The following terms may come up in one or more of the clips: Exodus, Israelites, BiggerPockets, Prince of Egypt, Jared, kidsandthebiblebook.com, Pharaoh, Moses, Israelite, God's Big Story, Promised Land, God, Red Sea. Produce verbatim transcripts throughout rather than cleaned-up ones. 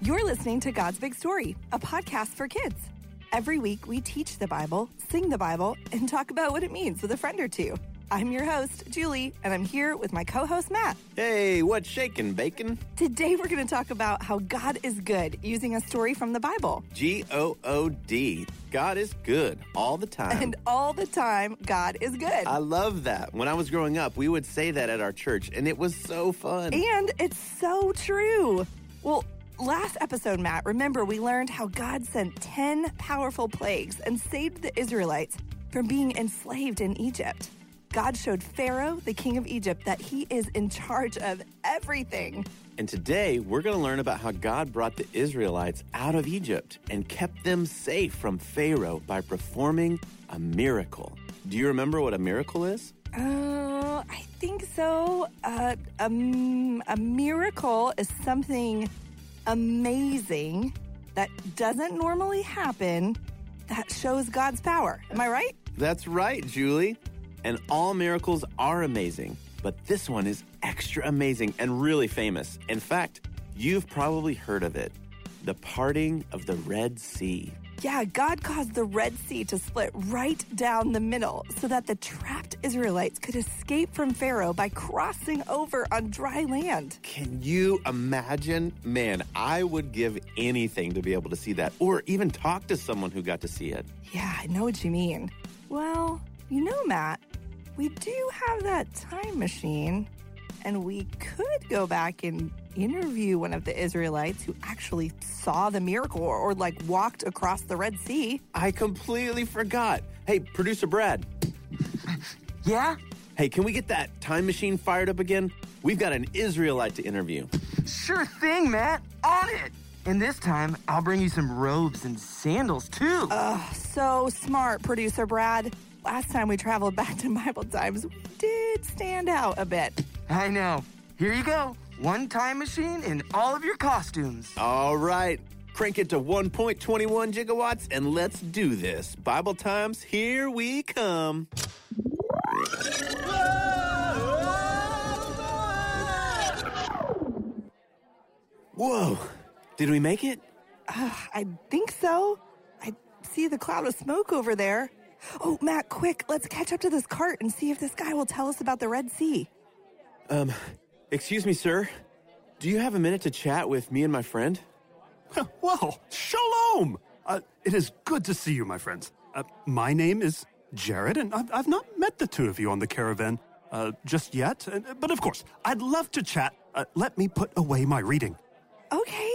You're listening to God's Big Story, a podcast for kids. Every week, we teach the Bible, sing the Bible, and talk about what it means with a friend or two. I'm your host, Julie, and I'm here with my co-host, Matt. Hey, what's shaking, bacon? Today, we're going to talk about how God is good using a story from the Bible. G O O D. God is good all the time. And all the time, God is good. I love that. When I was growing up, we would say that at our church, and it was so fun. And it's so true. Well, last episode, Matt, remember we learned how God sent ten powerful plagues and saved the Israelites from being enslaved in Egypt. God showed Pharaoh, the king of Egypt, that he is in charge of everything. And today, we're going to learn about how God brought the Israelites out of Egypt and kept them safe from Pharaoh by performing a miracle. Do you remember what a miracle is? Oh, I think so. Uh, um, a miracle is something amazing that doesn't normally happen, that shows God's power. Am I right? That's right, Julie. And all miracles are amazing, but this one is extra amazing and really famous. In fact, you've probably heard of it, the parting of the Red Sea. Yeah, God caused the Red Sea to split right down the middle so that the trapped Israelites could escape from Pharaoh by crossing over on dry land. Can you imagine? Man, I would give anything to be able to see that or even talk to someone who got to see it. Yeah, I know what you mean. Well, you know, Matt, we do have that time machine, and we could go back and interview one of the Israelites who actually saw the miracle or, or like walked across the Red Sea. I completely forgot. Hey, producer Brad. Yeah? Hey, can we get that time machine fired up again? We've got an Israelite to interview. Sure thing, Matt. On it. And this time, I'll bring you some robes and sandals, too. Oh, so smart, producer Brad. Last time we traveled back to Bible times, we did stand out a bit. I know. Here you go. One time machine and all of your costumes. All right. Crank it to one point two one gigawatts and let's do this. Bible times, here we come. Whoa. Did we make it? Uh, I think so. I see the cloud of smoke over there. Oh, Matt, quick. Let's catch up to this cart and see if this guy will tell us about the Red Sea. Um... Excuse me, sir. Do you have a minute to chat with me and my friend? Well, shalom! Uh, it is good to see you, my friends. Uh, my name is Jared, and I've, I've not met the two of you on the caravan uh, just yet. Uh, but of course, I'd love to chat. Uh, let me put away my reading. Okay,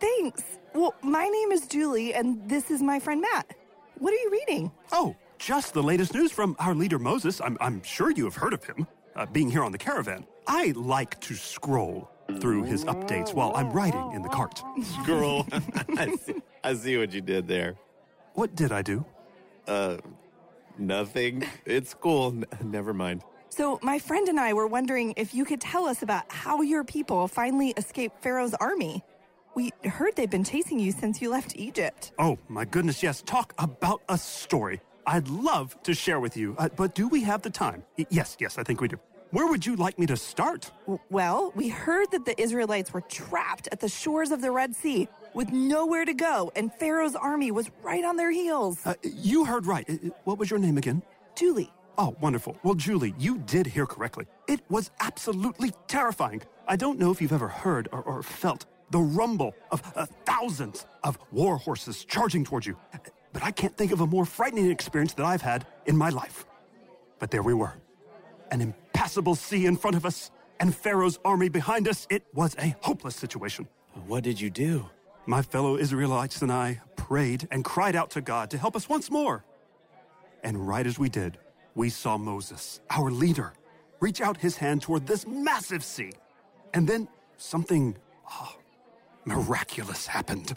thanks. Well, my name is Julie, and this is my friend Matt. What are you reading? Oh, just the latest news from our leader Moses. I'm, I'm sure you have heard of him, uh, being here on the caravan. I like to scroll through his updates while I'm riding in the cart. Scroll. I, see, I see what you did there. What did I do? Uh, nothing. It's cool. N- never mind. So my friend and I were wondering if you could tell us about how your people finally escaped Pharaoh's army. We heard they've been chasing you since you left Egypt. Oh, my goodness, yes. Talk about a story I'd love to share with you. Uh, but do we have the time? Y- yes, yes, I think we do. Where would you like me to start? Well, we heard that the Israelites were trapped at the shores of the Red Sea with nowhere to go, and Pharaoh's army was right on their heels. Uh, you heard right. What was your name again? Julie. Oh, wonderful. Well, Julie, you did hear correctly. It was absolutely terrifying. I don't know if you've ever heard or, or felt the rumble of uh, thousands of war horses charging towards you. But I can't think of a more frightening experience that I've had in my life. But there we were, an impassable sea in front of us and Pharaoh's army behind us. It was a hopeless situation. What did you do? My fellow Israelites and I prayed and cried out to God to help us once more. And right as we did, we saw Moses, our leader, reach out his hand toward this massive sea. And then something oh, miraculous happened.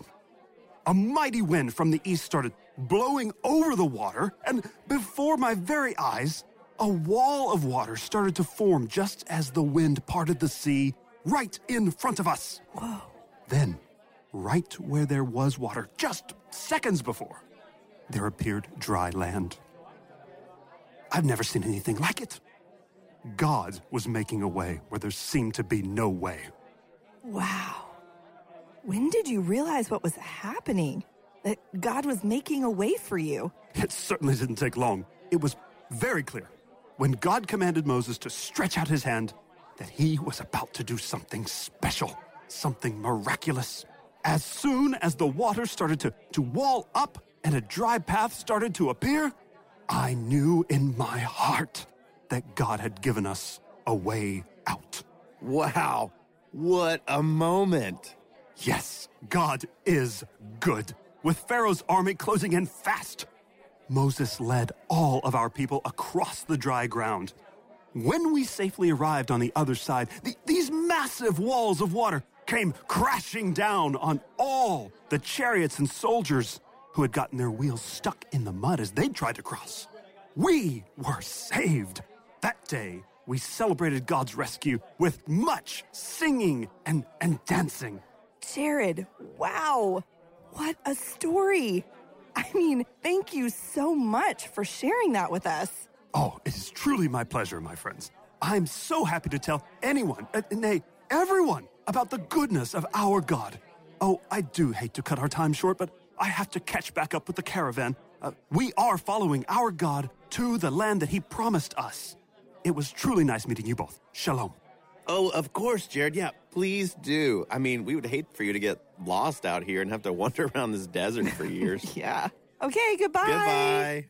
A mighty wind from the east started blowing over the water, and before my very eyes, a wall of water started to form just as the wind parted the sea right in front of us. Whoa. Then, right where there was water, just seconds before, there appeared dry land. I've never seen anything like it. God was making a way where there seemed to be no way. Wow. When did you realize what was happening? That God was making a way for you? It certainly didn't take long. It was very clear when God commanded Moses to stretch out his hand that he was about to do something special, something miraculous. As soon as the water started to, to wall up and a dry path started to appear, I knew in my heart that God had given us a way out. Wow, what a moment. Yes, God is good. With Pharaoh's army closing in fast, Moses led all of our people across the dry ground. When we safely arrived on the other side, the, these massive walls of water came crashing down on all the chariots and soldiers who had gotten their wheels stuck in the mud as they tried to cross. We were saved. That day, we celebrated God's rescue with much singing and, and dancing. Jared, wow, what a story. I mean, thank you so much for sharing that with us. Oh, it is truly my pleasure, my friends. I'm so happy to tell anyone, uh, nay, everyone, about the goodness of our God. Oh, I do hate to cut our time short, but I have to catch back up with the caravan. Uh, we are following our God to the land that he promised us. It was truly nice meeting you both. Shalom. Oh, of course, Jared. Yeah, please do. I mean, we would hate for you to get lost out here and have to wander around this desert for years. Yeah. Okay, goodbye. Goodbye.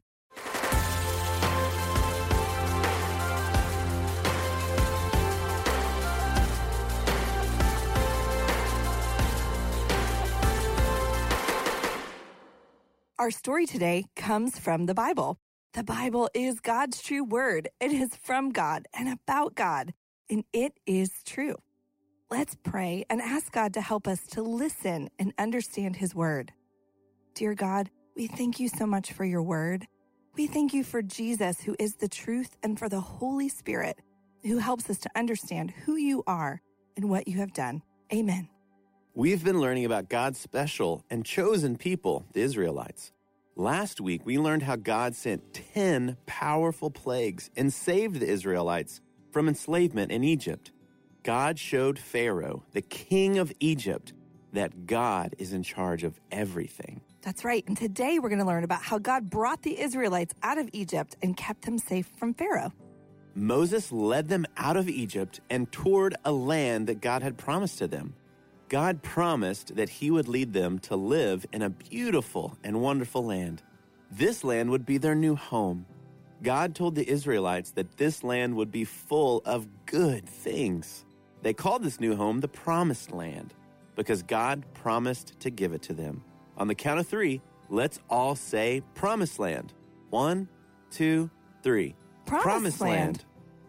Our story today comes from the Bible. The Bible is God's true word. It is from God and about God, and it is true. Let's pray and ask God to help us to listen and understand his word. Dear God, we thank you so much for your word. We thank you for Jesus, who is the truth, and for the Holy Spirit, who helps us to understand who you are and what you have done. Amen. We've been learning about God's special and chosen people, the Israelites. Last week, we learned how God sent ten powerful plagues and saved the Israelites from enslavement in Egypt. God showed Pharaoh, the king of Egypt, that God is in charge of everything. That's right. And today we're going to learn about how God brought the Israelites out of Egypt and kept them safe from Pharaoh. Moses led them out of Egypt and toward a land that God had promised to them. God promised that he would lead them to live in a beautiful and wonderful land. This land would be their new home. God told the Israelites that this land would be full of good things. They called this new home the Promised Land because God promised to give it to them. On the count of three, let's all say Promised Land. One, two, three. Promised, Promised Land. Land.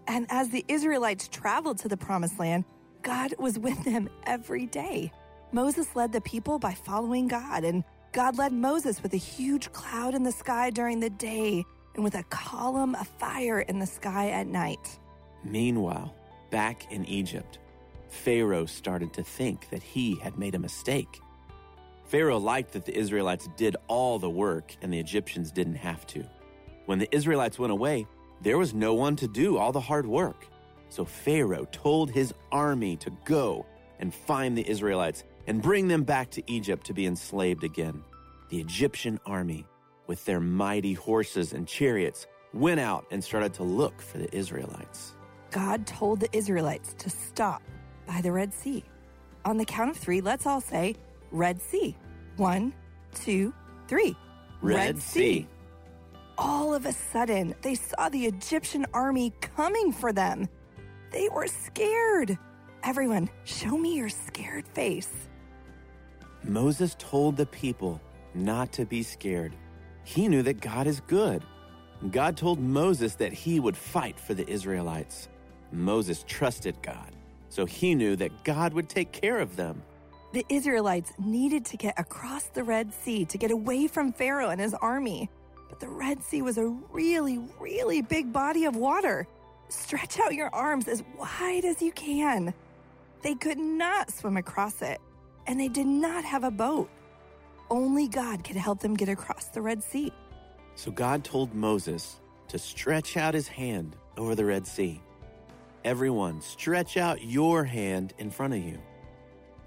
And as the Israelites traveled to the Promised Land, God was with them every day. Moses led the people by following God, and God led Moses with a huge cloud in the sky during the day and with a column of fire in the sky at night. Meanwhile, back in Egypt, Pharaoh started to think that he had made a mistake. Pharaoh liked that the Israelites did all the work and the Egyptians didn't have to. When the Israelites went away, there was no one to do all the hard work. So Pharaoh told his army to go and find the Israelites and bring them back to Egypt to be enslaved again. The Egyptian army, with their mighty horses and chariots, went out and started to look for the Israelites. God told the Israelites to stop by the Red Sea. On the count of three, let's all say Red Sea. One, two, three. Red, Red sea. sea. All of a sudden, they saw the Egyptian army coming for them. They were scared. Everyone, show me your scared face. Moses told the people not to be scared. He knew that God is good. God told Moses that he would fight for the Israelites. Moses trusted God, so he knew that God would take care of them. The Israelites needed to get across the Red Sea to get away from Pharaoh and his army. But the Red Sea was a really, really big body of water. Stretch out your arms as wide as you can. They could not swim across it, and they did not have a boat. Only God could help them get across the Red Sea. So God told Moses to stretch out his hand over the Red Sea. Everyone, stretch out your hand in front of you.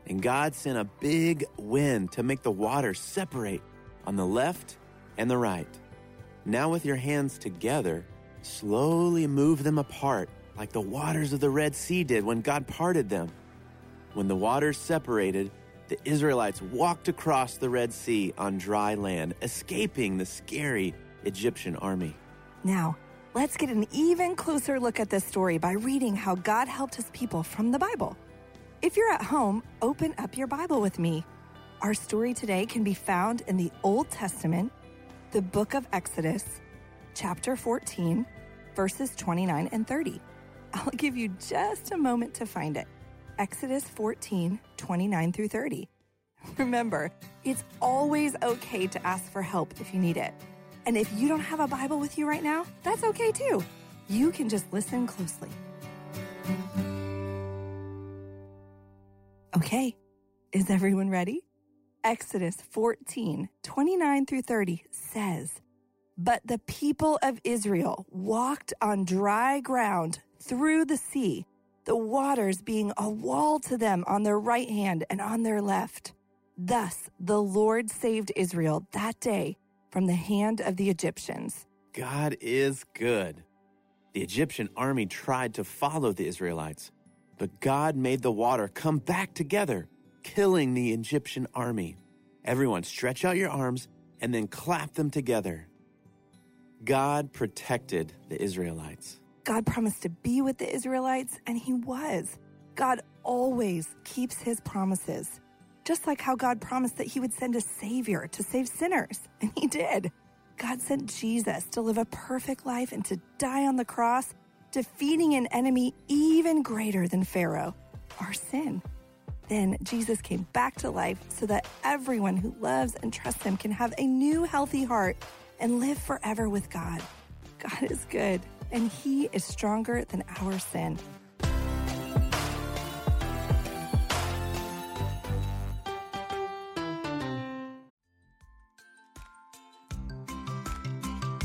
And God sent a big wind to make the water separate on the left and the right. Now with your hands together, slowly move them apart like the waters of the Red Sea did when God parted them. When the waters separated, the Israelites walked across the Red Sea on dry land, escaping the scary Egyptian army. Now, let's get an even closer look at this story by reading how God helped his people from the Bible. If you're at home, open up your Bible with me. Our story today can be found in the Old Testament, the book of Exodus, chapter fourteen, verses twenty-nine and thirty. I'll give you just a moment to find it. Exodus fourteen, twenty-nine through thirty. Remember, it's always okay to ask for help if you need it. And if you don't have a Bible with you right now, that's okay too. You can just listen closely. Okay, is everyone ready? Exodus fourteen, twenty-nine through thirty says, "But the people of Israel walked on dry ground through the sea, the waters being a wall to them on their right hand and on their left. Thus the Lord saved Israel that day from the hand of the Egyptians." God is good. The Egyptian army tried to follow the Israelites, but God made the water come back together, killing the Egyptian army. Everyone, stretch out your arms and then clap them together. God protected the Israelites. God promised to be with the Israelites, and he was. God always keeps his promises, just like how God promised that he would send a savior to save sinners, and he did. God sent Jesus to live a perfect life and to die on the cross, defeating an enemy even greater than Pharaoh, our sin. Then Jesus came back to life so that everyone who loves and trusts him can have a new healthy heart and live forever with God. God is good, and he is stronger than our sin.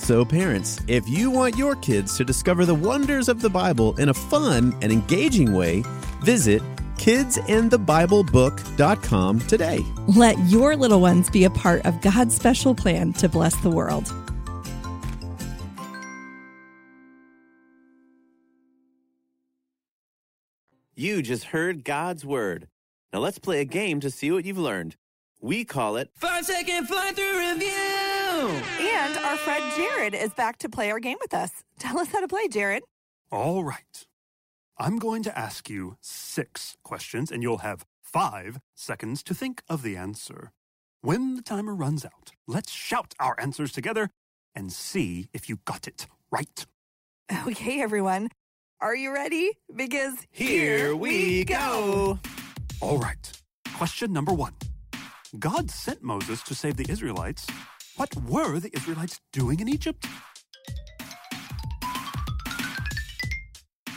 So parents, if you want your kids to discover the wonders of the Bible in a fun and engaging way, visit kids and the bible book dot com today. Let your little ones be a part of God's special plan to bless the world. You just heard God's word. Now let's play a game to see what you've learned. We call it five second Fly-Through Review. And our friend Jared is back to play our game with us. Tell us how to play, Jared. All right. I'm going to ask you six questions, and you'll have five seconds to think of the answer. When the timer runs out, let's shout our answers together and see if you got it right. Okay, everyone. Are you ready? Because here, here we go. go. All right. Question number one. God sent Moses to save the Israelites. What were the Israelites doing in Egypt?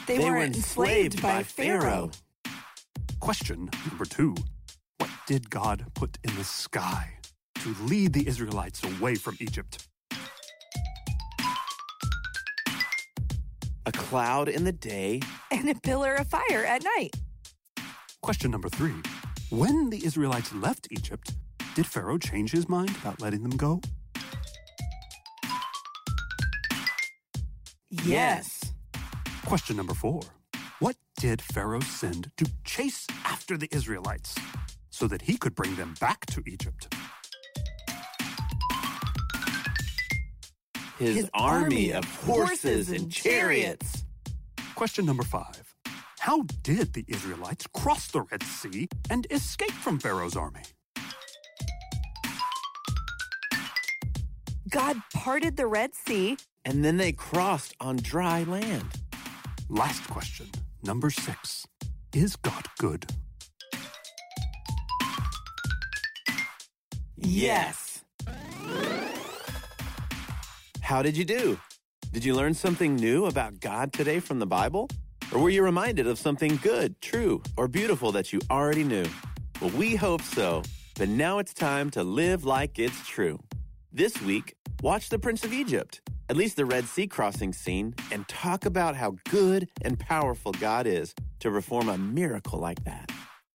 They, they were enslaved by, by Pharaoh. Question number two. What did God put in the sky to lead the Israelites away from Egypt? A cloud in the day. And a pillar of fire at night. Question number three. When the Israelites left Egypt, did Pharaoh change his mind about letting them go? Yes. Question number four. What did Pharaoh send to chase after the Israelites so that he could bring them back to Egypt? His, His army, army of horses and chariots. Question number five. How did the Israelites cross the Red Sea and escape from Pharaoh's army? God parted the Red Sea. And then they crossed on dry land. Last question, number six. Is God good? Yes. How did you do? Did you learn something new about God today from the Bible? Or were you reminded of something good, true, or beautiful that you already knew? Well, we hope so. But now it's time to live like it's true. This week, watch The Prince of Egypt, at least the Red Sea crossing scene, and talk about how good and powerful God is to perform a miracle like that.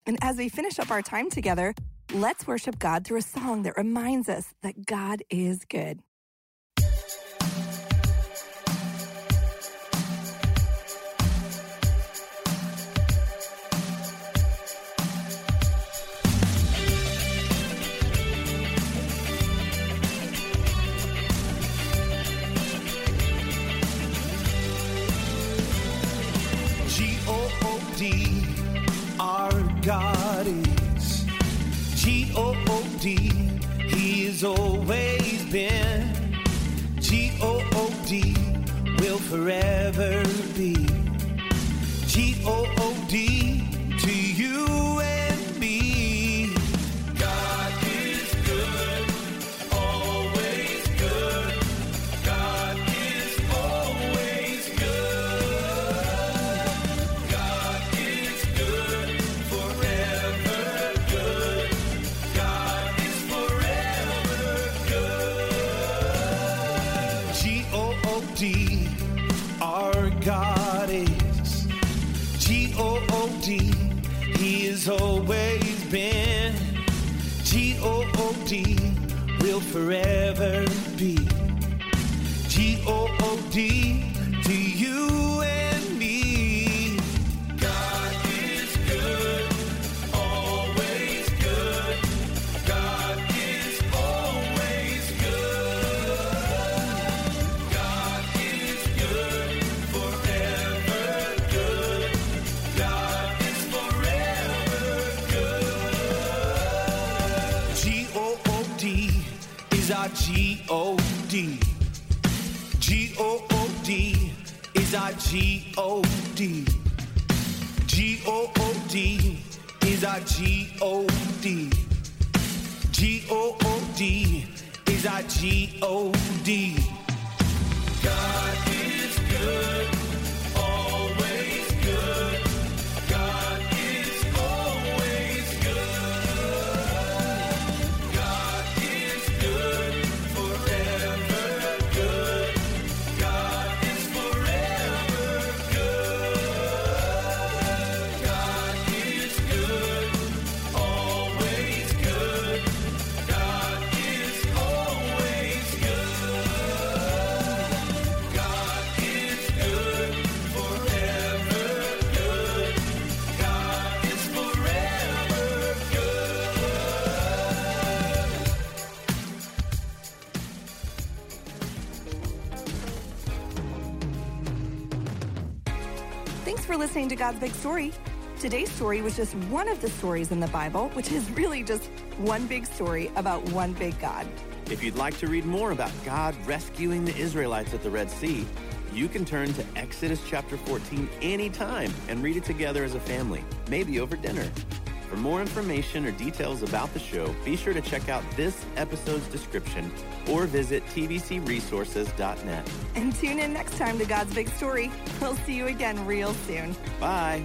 And as we finish up our time together, let's worship God through a song that reminds us that God is good. God is G O O D. He has always been G O O D. Will forever be G O O D to you and me. God is good, always good. God is always good. God is good. God is G O O D. He has always been G O O D. Will forever be G O O D to you and me. God is good, always good. God is always good. God is good. Our G O D. G O O D is our G O D. G O O D is our G O D. G O O D is our G O D. God is good, always good. God is always good. God is good. Listening to God's Big Story. Today's story was just one of the stories in the Bible, which is really just One Big Story about One Big God. If you'd like to read more about God rescuing the Israelites at the Red Sea, you can turn to Exodus chapter fourteen anytime and read it together as a family, maybe over dinner. For more information or details about the show, be sure to check out this episode's description or visit t b c resources dot net. And tune in next time to God's Big Story. We'll see you again real soon. Bye.